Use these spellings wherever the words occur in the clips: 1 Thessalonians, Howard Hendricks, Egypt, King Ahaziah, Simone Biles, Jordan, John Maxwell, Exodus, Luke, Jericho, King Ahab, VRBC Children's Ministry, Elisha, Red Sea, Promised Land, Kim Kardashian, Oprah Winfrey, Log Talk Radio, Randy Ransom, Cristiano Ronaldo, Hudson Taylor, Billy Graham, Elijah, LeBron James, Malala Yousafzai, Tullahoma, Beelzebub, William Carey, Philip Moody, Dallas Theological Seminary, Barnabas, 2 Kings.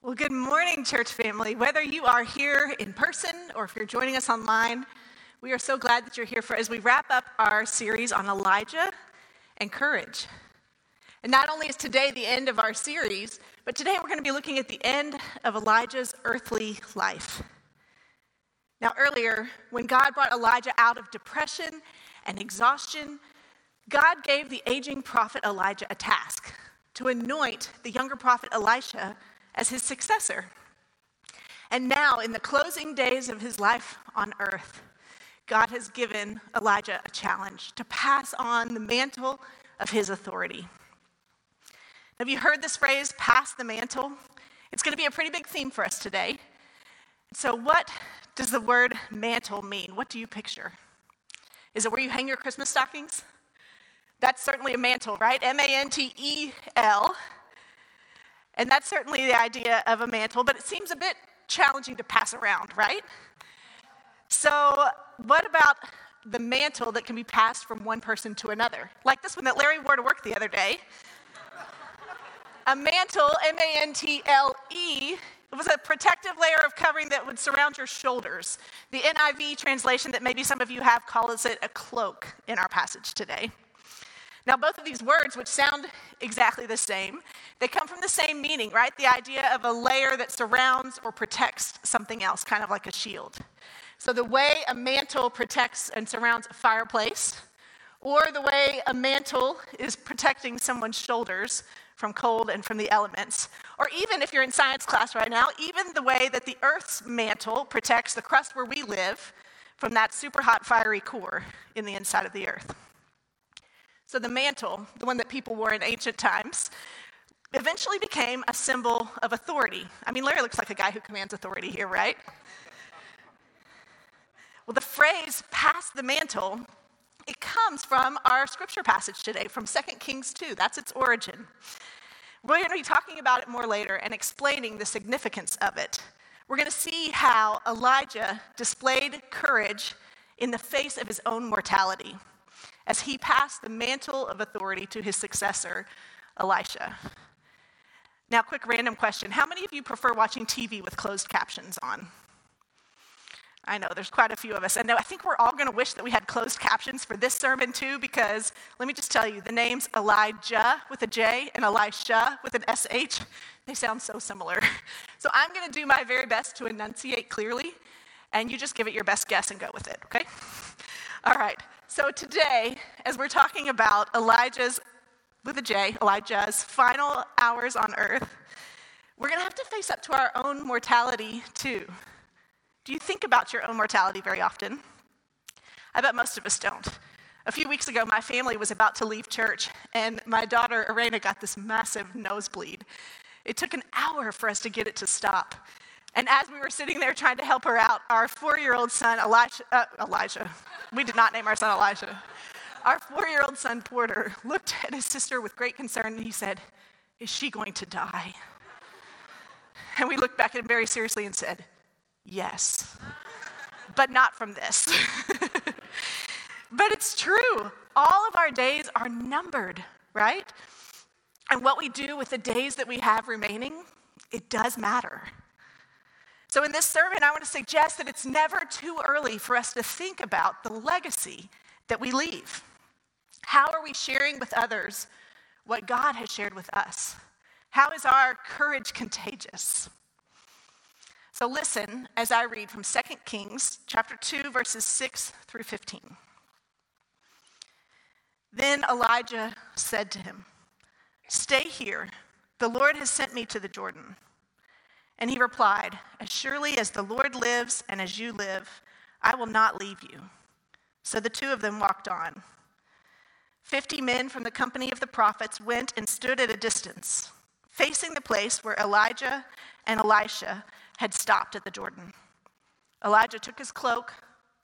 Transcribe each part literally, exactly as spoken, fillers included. Well, good morning, church family. Whether you are here in person or if you're joining us online, we are so glad that you're here for as we wrap up our series on Elijah and courage. And not only is today the end of our series, but today we're going to be looking at the end of Elijah's earthly life. Now, earlier, when God brought Elijah out of depression and exhaustion, God gave the aging prophet Elijah a task to anoint the younger prophet Elisha as his successor. And now, in the closing days of his life on earth, God has given Elijah a challenge to pass on the mantle of his authority. Have you heard this phrase, pass the mantle? It's going to be a pretty big theme for us today. So what does the word mantle mean? What do you picture? Is it where you hang your Christmas stockings? That's certainly a mantle, right? M A N T E L. And that's certainly the idea of a mantle, but it seems a bit challenging to pass around, right? So what about the mantle that can be passed from one person to another? Like this one that Larry wore to work the other day. A mantle, M A N T L E, it was a protective layer of covering that would surround your shoulders. The N I V translation that maybe some of you have calls it a cloak in our passage today. Now, both of these words, which sound exactly the same, they come from the same meaning, right? The idea of a layer that surrounds or protects something else, kind of like a shield. So the way a mantle protects and surrounds a fireplace, or the way a mantle is protecting someone's shoulders from cold and from the elements, or even if you're in science class right now, even the way that the Earth's mantle protects the crust where we live from that super hot, fiery core in the inside of the Earth. So the mantle, the one that people wore in ancient times, eventually became a symbol of authority. I mean, Larry looks like a guy who commands authority here, right? Well, the phrase, pass the mantle, it comes from our scripture passage today, from Second Kings two. That's its origin. We're going to be talking about it more later and explaining the significance of it. We're going to see how Elijah displayed courage in the face of his own mortality as he passed the mantle of authority to his successor, Elisha. Now, quick random question. How many of you prefer watching T V with closed captions on? I know, there's quite a few of us. I know, I think we're all going to wish that we had closed captions for this sermon too, because let me just tell you, the names Elijah with a J and Elisha with an S H, they sound so similar. So I'm going to do my very best to enunciate clearly, and you just give it your best guess and go with it, okay? All right. So today, as we're talking about Elijah's, with a J, Elijah's final hours on earth, we're going to have to face up to our own mortality too. Do you think about your own mortality very often? I bet most of us don't. A few weeks ago, my family was about to leave church, and my daughter, Arena, got this massive nosebleed. It took an hour for us to get it to stop. And as we were sitting there trying to help her out, our four-year-old son, Elijah, uh, Elijah, we did not name our son Elijah. Our four-year-old son, Porter, looked at his sister with great concern, and he said, "Is she going to die?" And we looked back at him very seriously and said, "Yes, but not from this." But it's true. All of our days are numbered, right? And what we do with the days that we have remaining, it does matter. So in this sermon, I want to suggest that it's never too early for us to think about the legacy that we leave. How are we sharing with others what God has shared with us? How is our courage contagious? So listen as I read from Second Kings chapter two, verses six through fifteen. Then Elijah said to him, "Stay here. The Lord has sent me to the Jordan." And he replied, "As surely as the Lord lives and as you live, I will not leave you." So the two of them walked on. Fifty men from the company of the prophets went and stood at a distance, facing the place where Elijah and Elisha had stopped at the Jordan. Elijah took his cloak,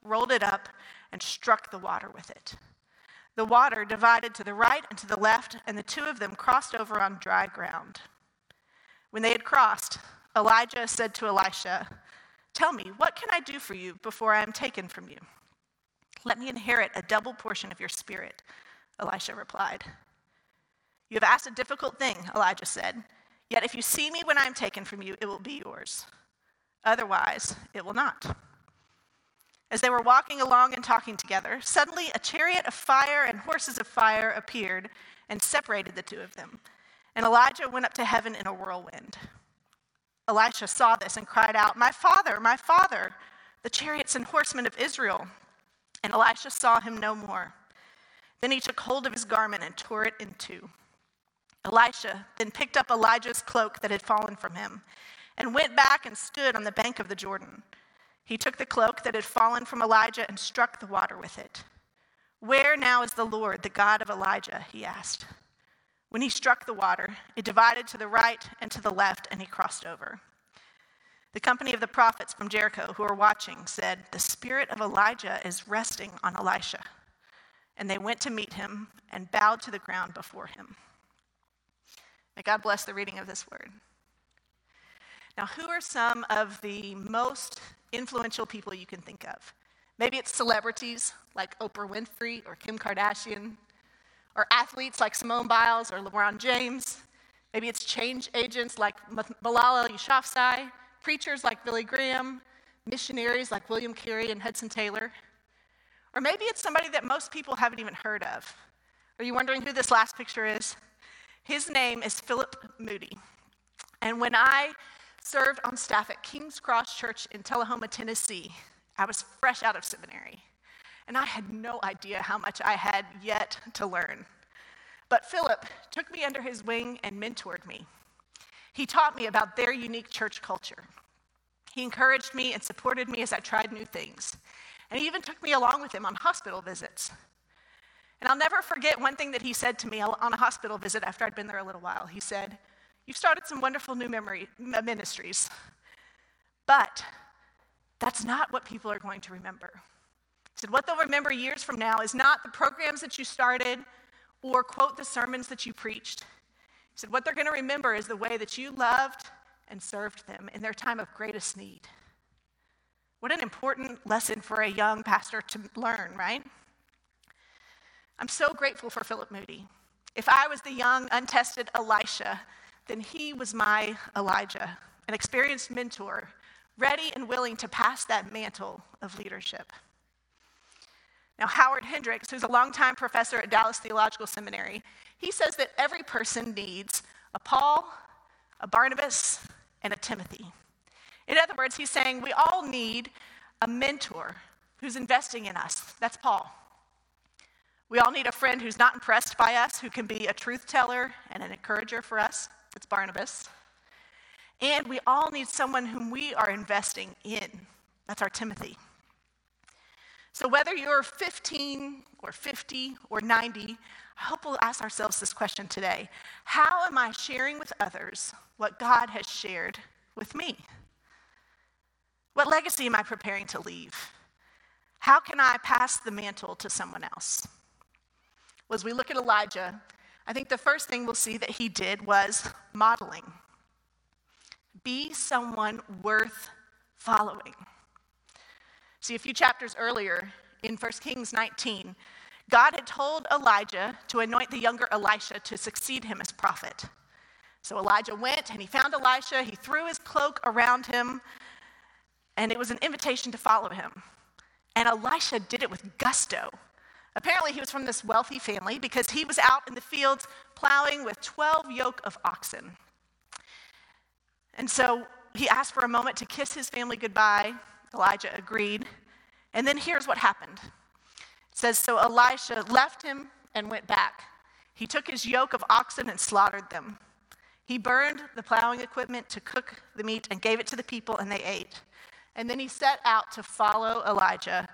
rolled it up, and struck the water with it. The water divided to the right and to the left, and the two of them crossed over on dry ground. When they had crossed, Elijah said to Elisha, "Tell me, what can I do for you before I am taken from you?" "Let me inherit a double portion of your spirit," Elisha replied. "You have asked a difficult thing," Elijah said. Yet if you see me when I am taken from you, it will be yours. Otherwise, it will not." As they were walking along and talking together, suddenly a chariot of fire and horses of fire appeared and separated the two of them. And Elijah went up to heaven in a whirlwind. Elisha saw this and cried out, "My father, my father, the chariots and horsemen of Israel." And Elisha saw him no more. Then he took hold of his garment and tore it in two. Elisha then picked up Elijah's cloak that had fallen from him and went back and stood on the bank of the Jordan. He took the cloak that had fallen from Elijah and struck the water with it. "Where now is the Lord, the God of Elijah?" he asked. When he struck the water, it divided to the right and to the left, and he crossed over. The company of the prophets from Jericho who were watching said, "The spirit of Elijah is resting on Elisha." And they went to meet him and bowed to the ground before him. May God bless the reading of this word. Now, who are some of the most influential people you can think of? Maybe it's celebrities like Oprah Winfrey or Kim Kardashian, or athletes like Simone Biles or LeBron James. Maybe it's change agents like Malala Yousafzai, preachers like Billy Graham, missionaries like William Carey and Hudson Taylor. Or maybe it's somebody that most people haven't even heard of. Are you wondering who this last picture is? His name is Philip Moody. And when I served on staff at King's Cross Church in Tullahoma, Tennessee, I was fresh out of seminary. And I had no idea how much I had yet to learn. But Philip took me under his wing and mentored me. He taught me about their unique church culture. He encouraged me and supported me as I tried new things. And he even took me along with him on hospital visits. And I'll never forget one thing that he said to me on a hospital visit after I'd been there a little while. He said, "You've started some wonderful new memory, ministries, but that's not what people are going to remember." He said, "What they'll remember years from now is not the programs that you started or, quote, the sermons that you preached." He said, "What they're going to remember is the way that you loved and served them in their time of greatest need." What an important lesson for a young pastor to learn, right? I'm so grateful for Philip Moody. If I was the young, untested Elisha, then he was my Elijah, an experienced mentor, ready and willing to pass that mantle of leadership. Now, Howard Hendricks, who's a longtime professor at Dallas Theological Seminary, he says that every person needs a Paul, a Barnabas, and a Timothy. In other words, he's saying we all need a mentor who's investing in us. That's Paul. We all need a friend who's not impressed by us, who can be a truth teller and an encourager for us. That's Barnabas. And we all need someone whom we are investing in. That's our Timothy. So whether you're fifteen or fifty or ninety, I hope we'll ask ourselves this question today. How am I sharing with others what God has shared with me? What legacy am I preparing to leave? How can I pass the mantle to someone else? Well, as we look at Elijah, I think the first thing we'll see that he did was modeling. Be someone worth following. See, a few chapters earlier, in First Kings nineteen, God had told Elijah to anoint the younger Elisha to succeed him as prophet. So Elijah went and he found Elisha, he threw his cloak around him, and it was an invitation to follow him. And Elisha did it with gusto. Apparently he was from this wealthy family because he was out in the fields plowing with twelve yoke of oxen. And so he asked for a moment to kiss his family goodbye. Elijah agreed. And then here's what happened. It says, so Elisha left him and went back. He took his yoke of oxen and slaughtered them. He burned the plowing equipment to cook the meat and gave it to the people, and they ate. And then he set out to follow Elijah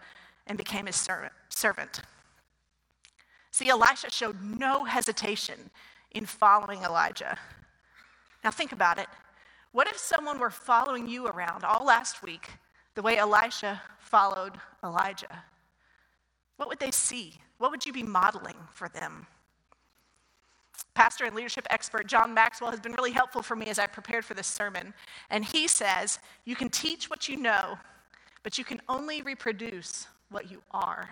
and became his servant. See, Elisha showed no hesitation in following Elijah. Now think about it. What if someone were following you around all last week the way Elisha followed Elijah? What would they see? What would you be modeling for them? Pastor and leadership expert John Maxwell has been really helpful for me as I prepared for this sermon. And he says, you can teach what you know, but you can only reproduce what you are.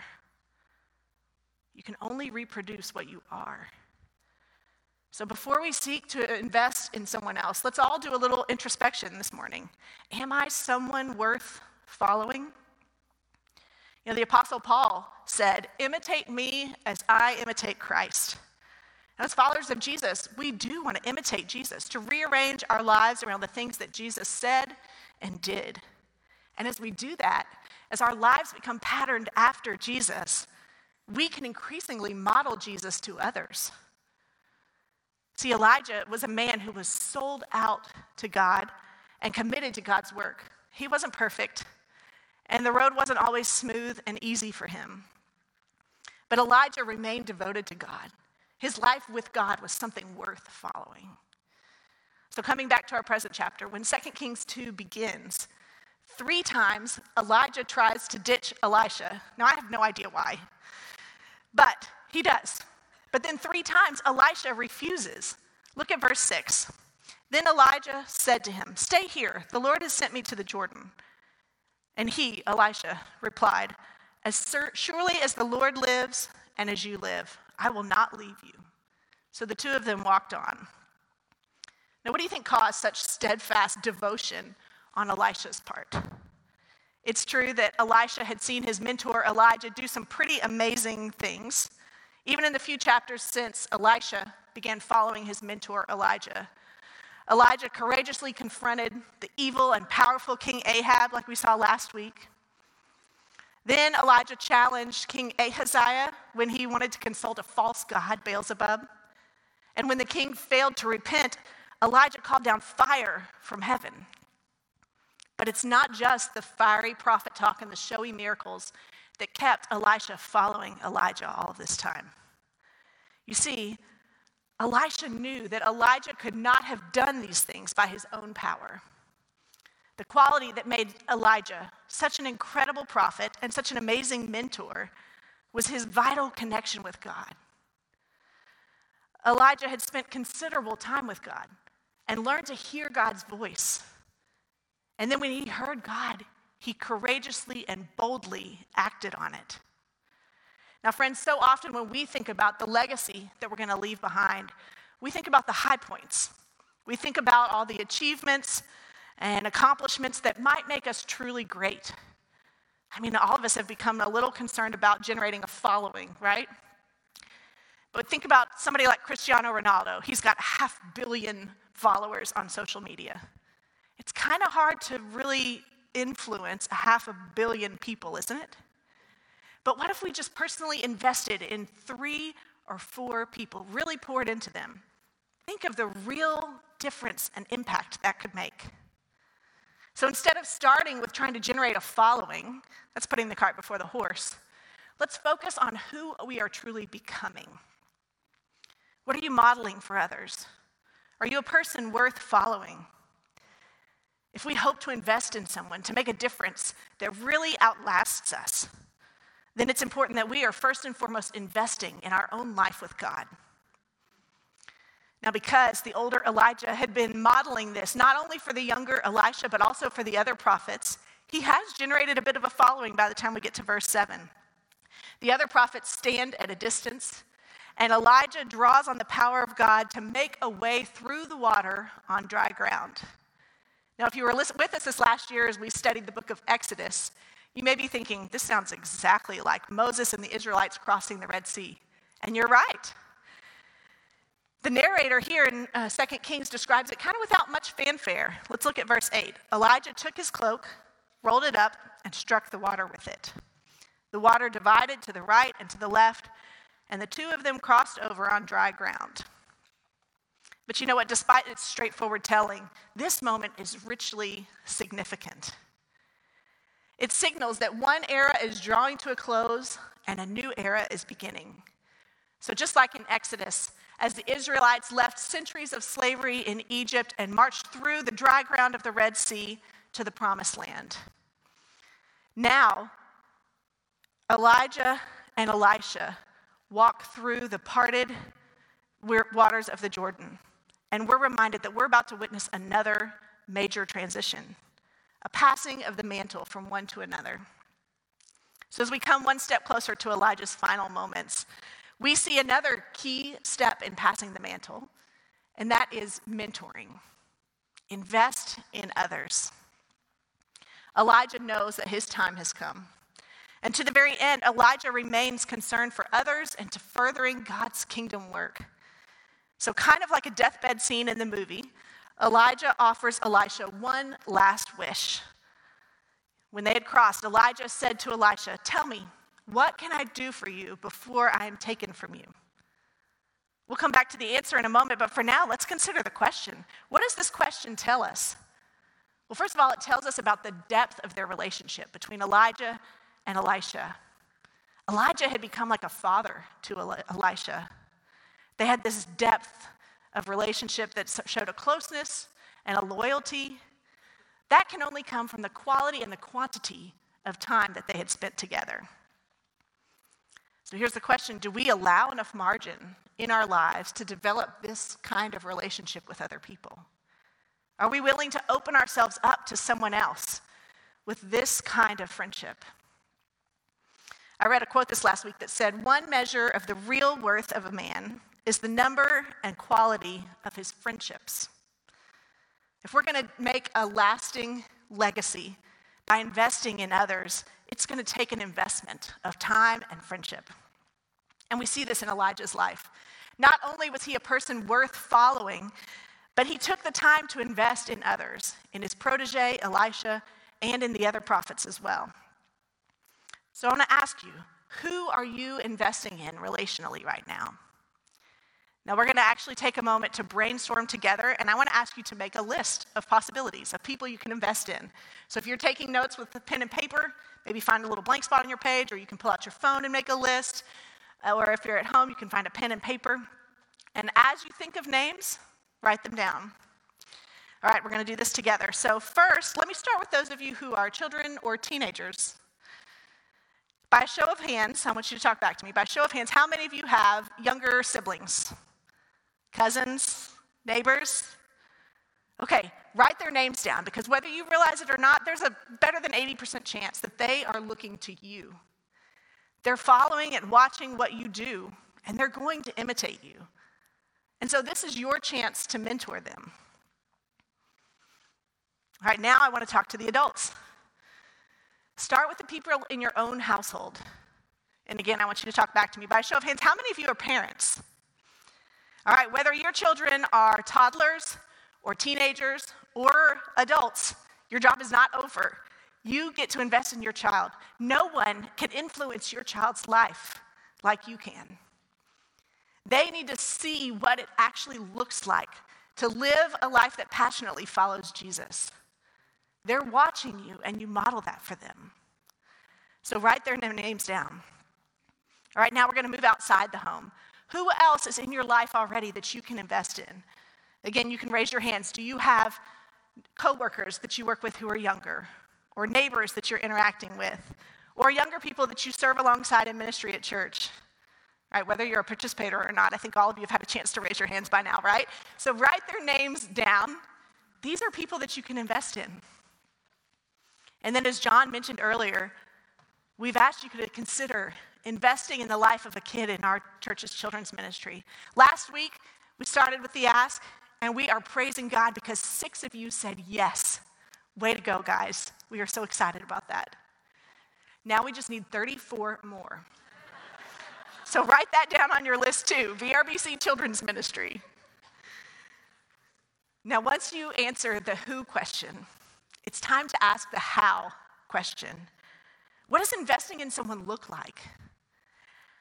You can only reproduce what you are. So before we seek to invest in someone else, let's all do a little introspection this morning. Am I someone worth following? You know, the Apostle Paul said, imitate me as I imitate Christ. And as followers of Jesus, we do want to imitate Jesus, to rearrange our lives around the things that Jesus said and did. And as we do that, as our lives become patterned after Jesus, we can increasingly model Jesus to others. See, Elijah was a man who was sold out to God and committed to God's work. He wasn't perfect, and the road wasn't always smooth and easy for him. But Elijah remained devoted to God. His life with God was something worth following. So coming back to our present chapter, when Second Kings two begins, three times Elijah tries to ditch Elisha. Now, I have no idea why, but he does. But then three times Elisha refuses. Look at verse six. Then Elijah said to him, "Stay here, the Lord has sent me to the Jordan." And he, Elisha, replied, "As surely as the Lord lives and as you live, I will not leave you." So the two of them walked on. Now, what do you think caused such steadfast devotion on Elisha's part? It's true that Elisha had seen his mentor Elijah do some pretty amazing things. Even in the few chapters since Elisha began following his mentor Elijah, Elijah courageously confronted the evil and powerful King Ahab, like we saw last week. Then Elijah challenged King Ahaziah when he wanted to consult a false god, Beelzebub. And when the king failed to repent, Elijah called down fire from heaven. But it's not just the fiery prophet talk and the showy miracles that kept Elisha following Elijah all this time. You see, Elisha knew that Elijah could not have done these things by his own power. The quality that made Elijah such an incredible prophet and such an amazing mentor was his vital connection with God. Elijah had spent considerable time with God and learned to hear God's voice. And then when he heard God, he courageously and boldly acted on it. Now, friends, so often when we think about the legacy that we're going to leave behind, we think about the high points. We think about all the achievements and accomplishments that might make us truly great. I mean, all of us have become a little concerned about generating a following, right? But think about somebody like Cristiano Ronaldo. He's got a half billion followers on social media. It's kind of hard to really influence a half a billion people, isn't it? But what if we just personally invested in three or four people, really poured into them? Think of the real difference and impact that could make. So instead of starting with trying to generate a following, that's putting the cart before the horse, let's focus on who we are truly becoming. What are you modeling for others? Are you a person worth following? If we hope to invest in someone to make a difference that really outlasts us, then it's important that we are first and foremost investing in our own life with God. Now, because the older Elijah had been modeling this, not only for the younger Elisha, but also for the other prophets, he has generated a bit of a following by the time we get to verse seven. The other prophets stand at a distance, and Elijah draws on the power of God to make a way through the water on dry ground. Now, if you were with us this last year as we studied the book of Exodus, you may be thinking, this sounds exactly like Moses and the Israelites crossing the Red Sea. And you're right. The narrator here in uh, Second Kings describes it kind of without much fanfare. Let's look at verse eight. Elijah took his cloak, rolled it up, and struck the water with it. The water divided to the right and to the left, and the two of them crossed over on dry ground. But you know what, despite its straightforward telling, this moment is richly significant. It signals that one era is drawing to a close and a new era is beginning. So just like in Exodus, as the Israelites left centuries of slavery in Egypt and marched through the dry ground of the Red Sea to the Promised Land. Now, Elijah and Elisha walk through the parted waters of the Jordan. And we're reminded that we're about to witness another major transition, a passing of the mantle from one to another. So as we come one step closer to Elijah's final moments, we see another key step in passing the mantle, and that is mentoring. Invest in others. Elijah knows that his time has come. And to the very end, Elijah remains concerned for others and to furthering God's kingdom work. So kind of like a deathbed scene in the movie, Elijah offers Elisha one last wish. When they had crossed, Elijah said to Elisha, "Tell me, what can I do for you before I am taken from you?" We'll come back to the answer in a moment, but for now, let's consider the question. What does this question tell us? Well, first of all, it tells us about the depth of their relationship between Elijah and Elisha. Elijah had become like a father to Elisha. They had this depth of relationship that showed a closeness and a loyalty. That can only come from the quality and the quantity of time that they had spent together. So here's the question: do we allow enough margin in our lives to develop this kind of relationship with other people? Are we willing to open ourselves up to someone else with this kind of friendship? I read a quote this last week that said, "One measure of the real worth of a man is the number and quality of his friendships." If we're going to make a lasting legacy by investing in others, it's going to take an investment of time and friendship. And we see this in Elijah's life. Not only was he a person worth following, but he took the time to invest in others, in his protege, Elisha, and in the other prophets as well. So I want to ask you, who are you investing in relationally right now? Now we're going to actually take a moment to brainstorm together, and I want to ask you to make a list of possibilities of people you can invest in. So if you're taking notes with a pen and paper, maybe find a little blank spot on your page, or you can pull out your phone and make a list, or if you're at home, you can find a pen and paper. And as you think of names, write them down. All right, we're going to do this together. So first, let me start with those of you who are children or teenagers. By a show of hands, I want you to talk back to me. By a show of hands, how many of you have younger siblings? Cousins? Neighbors? Okay, write their names down, because whether you realize it or not, there's a better than eighty percent chance that they are looking to you. They're following and watching what you do, and they're going to imitate you. And so this is your chance to mentor them. All right, now I want to talk to the adults. Start with the people in your own household. And again, I want you to talk back to me. By a show of hands, how many of you are parents? All right, whether your children are toddlers or teenagers or adults, your job is not over. You get to invest in your child. No one can influence your child's life like you can. They need to see what it actually looks like to live a life that passionately follows Jesus. They're watching you, and you model that for them. So write their names down. All right, now we're going to move outside the home. Who else is in your life already that you can invest in? Again, you can raise your hands. Do you have coworkers that you work with who are younger, or neighbors that you're interacting with, or younger people that you serve alongside in ministry at church? All right, whether you're a participator or not, I think all of you have had a chance to raise your hands by now, right? So write their names down. These are people that you can invest in. And then, as John mentioned earlier, we've asked you to consider investing in the life of a kid in our church's children's ministry. Last week, we started with the ask, and we are praising God because six of you said yes. Way to go, guys. We are so excited about that. Now we just need thirty-four more. So write that down on your list too, V R B C Children's Ministry. Now, once you answer the who question, it's time to ask the how question. What does investing in someone look like?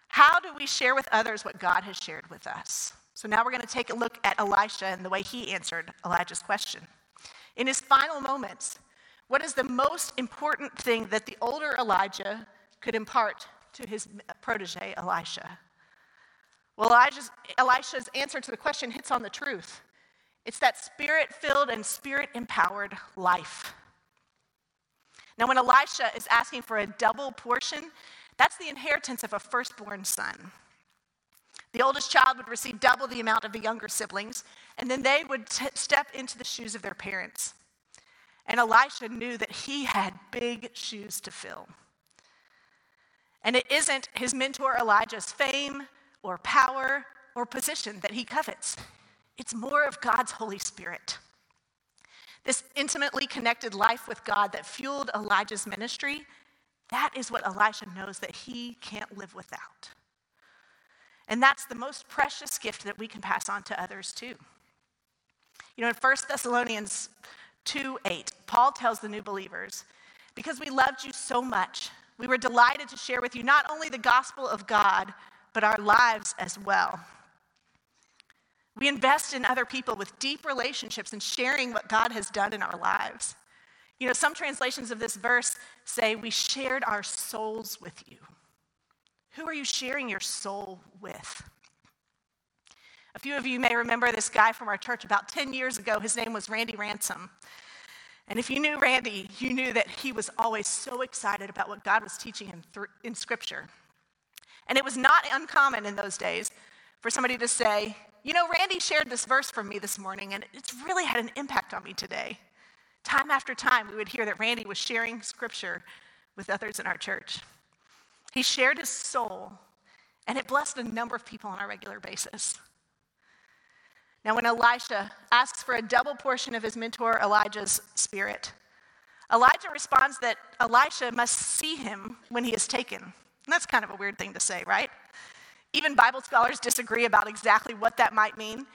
How do we share with others what God has shared with us? So now we're going to take a look at Elisha and the way he answered Elijah's question. In his final moments, what is the most important thing that the older Elijah could impart to his protege, Elisha? Well, Elijah's, Elisha's answer to the question hits on the truth. It's that spirit-filled and spirit-empowered life. Now, when Elisha is asking for a double portion, that's the inheritance of a firstborn son. The oldest child would receive double the amount of the younger siblings, and then they would t- step into the shoes of their parents. And Elisha knew that he had big shoes to fill. And it isn't his mentor Elijah's fame or power or position that he covets. It's more of God's Holy Spirit. This intimately connected life with God that fueled Elijah's ministry, that is what Elisha knows that he can't live without. And that's the most precious gift that we can pass on to others too. You know, in First Thessalonians two eight, Paul tells the new believers, because we loved you so much, we were delighted to share with you not only the gospel of God, but our lives as well. We invest in other people with deep relationships and sharing what God has done in our lives. You know, some translations of this verse say, we shared our souls with you. Who are you sharing your soul with? A few of you may remember this guy from our church about ten years ago. His name was Randy Ransom. And if you knew Randy, you knew that he was always so excited about what God was teaching him through, in Scripture. And it was not uncommon in those days for somebody to say, you know, Randy shared this verse from me this morning, and it's really had an impact on me today. Time after time, we would hear that Randy was sharing Scripture with others in our church. He shared his soul, and it blessed a number of people on a regular basis. Now, when Elisha asks for a double portion of his mentor Elijah's spirit, Elijah responds that Elisha must see him when he is taken. And that's kind of a weird thing to say, right? Even Bible scholars disagree about exactly what that might mean,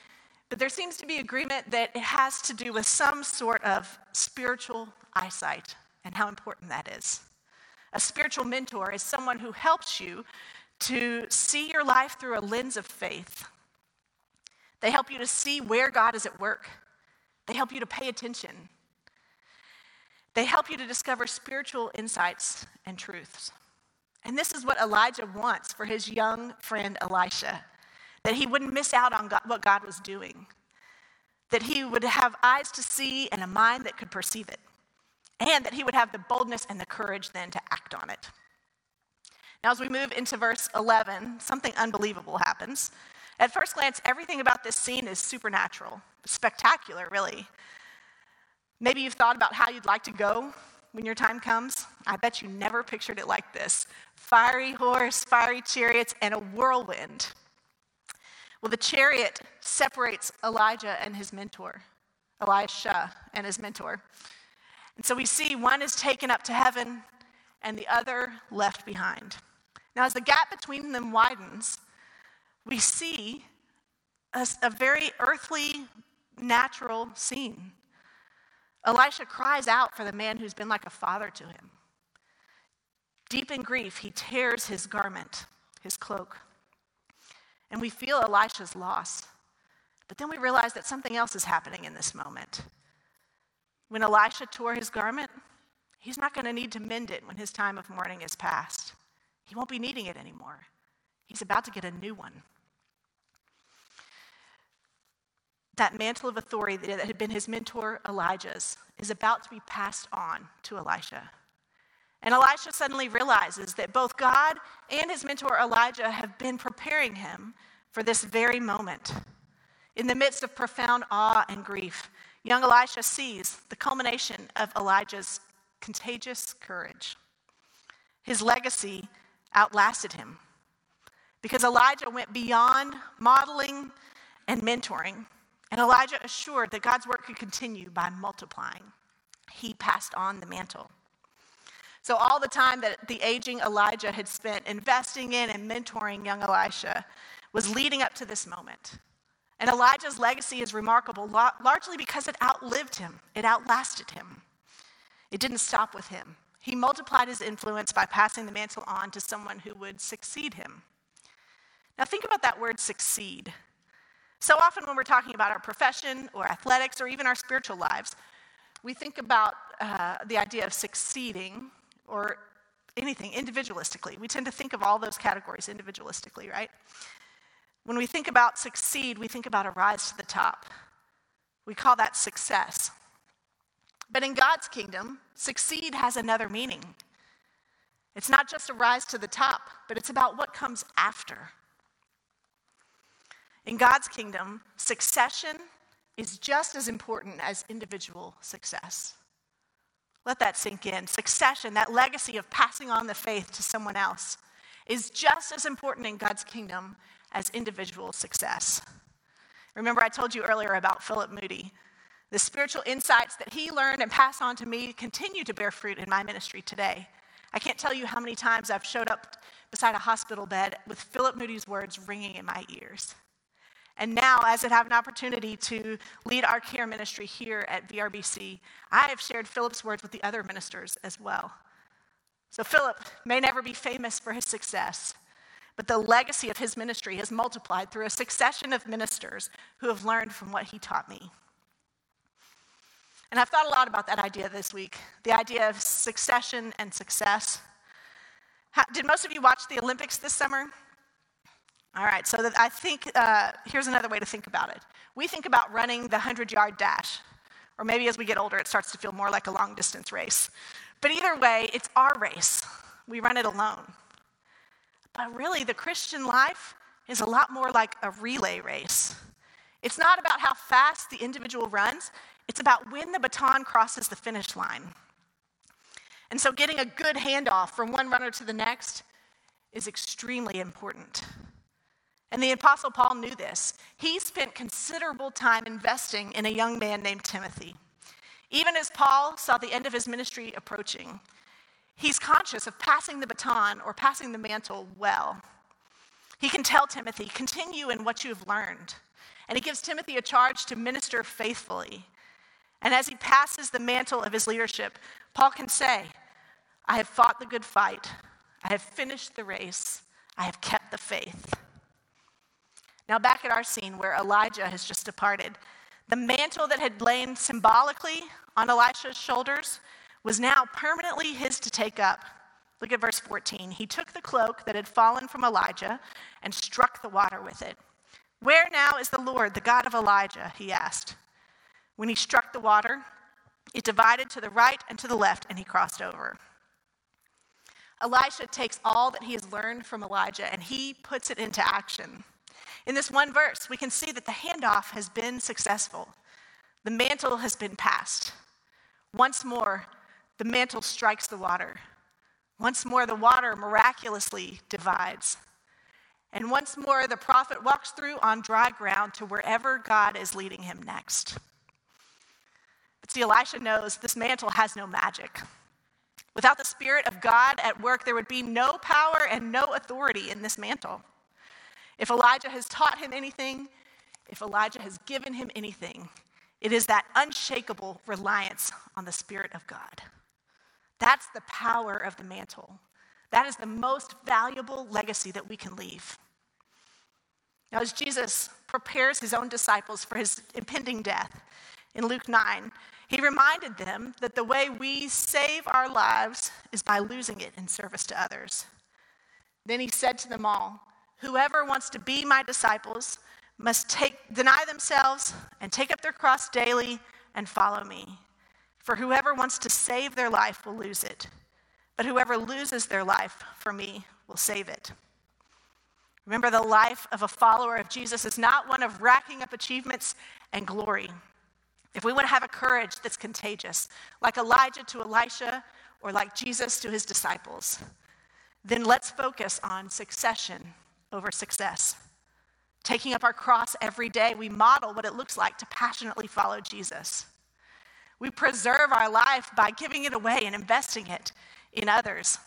but there seems to be agreement that it has to do with some sort of spiritual eyesight and how important that is. A spiritual mentor is someone who helps you to see your life through a lens of faith. They help you to see where God is at work. They help you to pay attention. They help you to discover spiritual insights and truths. And this is what Elijah wants for his young friend Elisha, that he wouldn't miss out on God, what God was doing, that he would have eyes to see and a mind that could perceive it, and that he would have the boldness and the courage then to act on it. Now, as we move into verse eleven, something unbelievable happens. At first glance, everything about this scene is supernatural, spectacular, really. Maybe you've thought about how you'd like to go when your time comes. I bet you never pictured it like this. Fiery horse, fiery chariots, and a whirlwind. Well, the chariot separates Elijah and his mentor, Elisha and his mentor. And so we see one is taken up to heaven and the other left behind. Now, as the gap between them widens, we see a, a very earthly, natural scene. Elisha cries out for the man who's been like a father to him. Deep in grief, he tears his garment, his cloak. And we feel Elisha's loss. But then we realize that something else is happening in this moment. When Elisha tore his garment, he's not going to need to mend it when his time of mourning is past. He won't be needing it anymore. He's about to get a new one. That mantle of authority that had been his mentor Elijah's is about to be passed on to Elisha. And Elisha suddenly realizes that both God and his mentor Elijah have been preparing him for this very moment. In the midst of profound awe and grief, young Elisha sees the culmination of Elijah's contagious courage. His legacy outlasted him because Elijah went beyond modeling and mentoring, and Elijah assured that God's work could continue by multiplying. He passed on the mantle. So all the time that the aging Elijah had spent investing in and mentoring young Elisha was leading up to this moment. And Elijah's legacy is remarkable, largely because it outlived him. It outlasted him. It didn't stop with him. He multiplied his influence by passing the mantle on to someone who would succeed him. Now think about that word, succeed. So often when we're talking about our profession or athletics or even our spiritual lives, we think about uh, the idea of succeeding or anything individualistically. We tend to think of all those categories individualistically, right? When we think about succeed, we think about a rise to the top. We call that success. But in God's kingdom, succeed has another meaning. It's not just a rise to the top, but it's about what comes after. In God's kingdom, succession is just as important as individual success. Let that sink in. Succession, that legacy of passing on the faith to someone else, is just as important in God's kingdom as individual success. Remember, I told you earlier about Philip Moody. The spiritual insights that he learned and passed on to me continue to bear fruit in my ministry today. I can't tell you how many times I've showed up beside a hospital bed with Philip Moody's words ringing in my ears. And now, as I have an opportunity to lead our care ministry here at V R B C, I have shared Philip's words with the other ministers as well. So Philip may never be famous for his success, but the legacy of his ministry has multiplied through a succession of ministers who have learned from what he taught me. And I've thought a lot about that idea this week, the idea of succession and success. How, did most of you watch the Olympics this summer? All right, so that I think uh, here's another way to think about it. We think about running the hundred-yard dash, or maybe as we get older, it starts to feel more like a long-distance race. But either way, it's our race. We run it alone. But really, the Christian life is a lot more like a relay race. It's not about how fast the individual runs. It's about when the baton crosses the finish line. And so getting a good handoff from one runner to the next is extremely important. And the Apostle Paul knew this. He spent considerable time investing in a young man named Timothy. Even as Paul saw the end of his ministry approaching, he's conscious of passing the baton or passing the mantle well. He can tell Timothy, continue in what you have learned. And he gives Timothy a charge to minister faithfully. And as he passes the mantle of his leadership, Paul can say, I have fought the good fight. I have finished the race. I have kept the faith. Now back at our scene where Elijah has just departed, the mantle that had lain symbolically on Elisha's shoulders was now permanently his to take up. Look at verse fourteen. He took the cloak that had fallen from Elijah and struck the water with it. Where now is the Lord, the God of Elijah? He asked. When he struck the water, it divided to the right and to the left, and he crossed over. Elisha takes all that he has learned from Elijah, and he puts it into action. In this one verse, we can see that the handoff has been successful. The mantle has been passed. Once more, the mantle strikes the water. Once more, the water miraculously divides. And once more, the prophet walks through on dry ground to wherever God is leading him next. But see, Elisha knows this mantle has no magic. Without the Spirit of God at work, there would be no power and no authority in this mantle. If Elijah has taught him anything, if Elijah has given him anything, it is that unshakable reliance on the Spirit of God. That's the power of the mantle. That is the most valuable legacy that we can leave. Now, as Jesus prepares his own disciples for his impending death in Luke nine, he reminded them that the way we save our lives is by losing it in service to others. Then he said to them all, whoever wants to be my disciples must take, deny themselves and take up their cross daily and follow me. For whoever wants to save their life will lose it, but whoever loses their life for me will save it. Remember, the life of a follower of Jesus is not one of racking up achievements and glory. If we want to have a courage that's contagious, like Elijah to Elisha or like Jesus to his disciples, then let's focus on succession over success. Taking up our cross every day, we model what it looks like to passionately follow Jesus. We preserve our life by giving it away and investing it in others.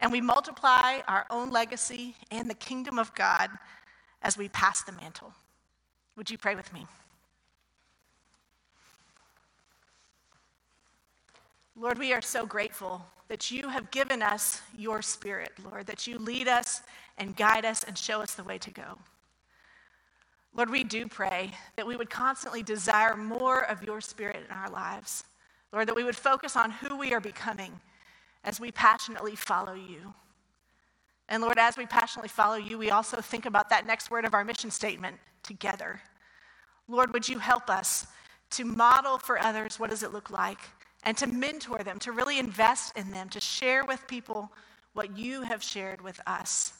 And we multiply our own legacy and the kingdom of God as we pass the mantle. Would you pray with me? Lord, we are so grateful that you have given us your Spirit, Lord, that you lead us and guide us and show us the way to go. Lord, we do pray that we would constantly desire more of your Spirit in our lives. Lord, that we would focus on who we are becoming as we passionately follow you. And Lord, as we passionately follow you, we also think about that next word of our mission statement, together. Lord, would you help us to model for others what does it look like, and to mentor them, to really invest in them, to share with people what you have shared with us.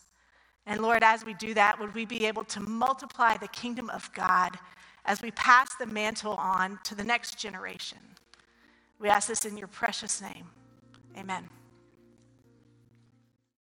And Lord, as we do that, would we be able to multiply the kingdom of God as we pass the mantle on to the next generation? We ask this in your precious name. Amen.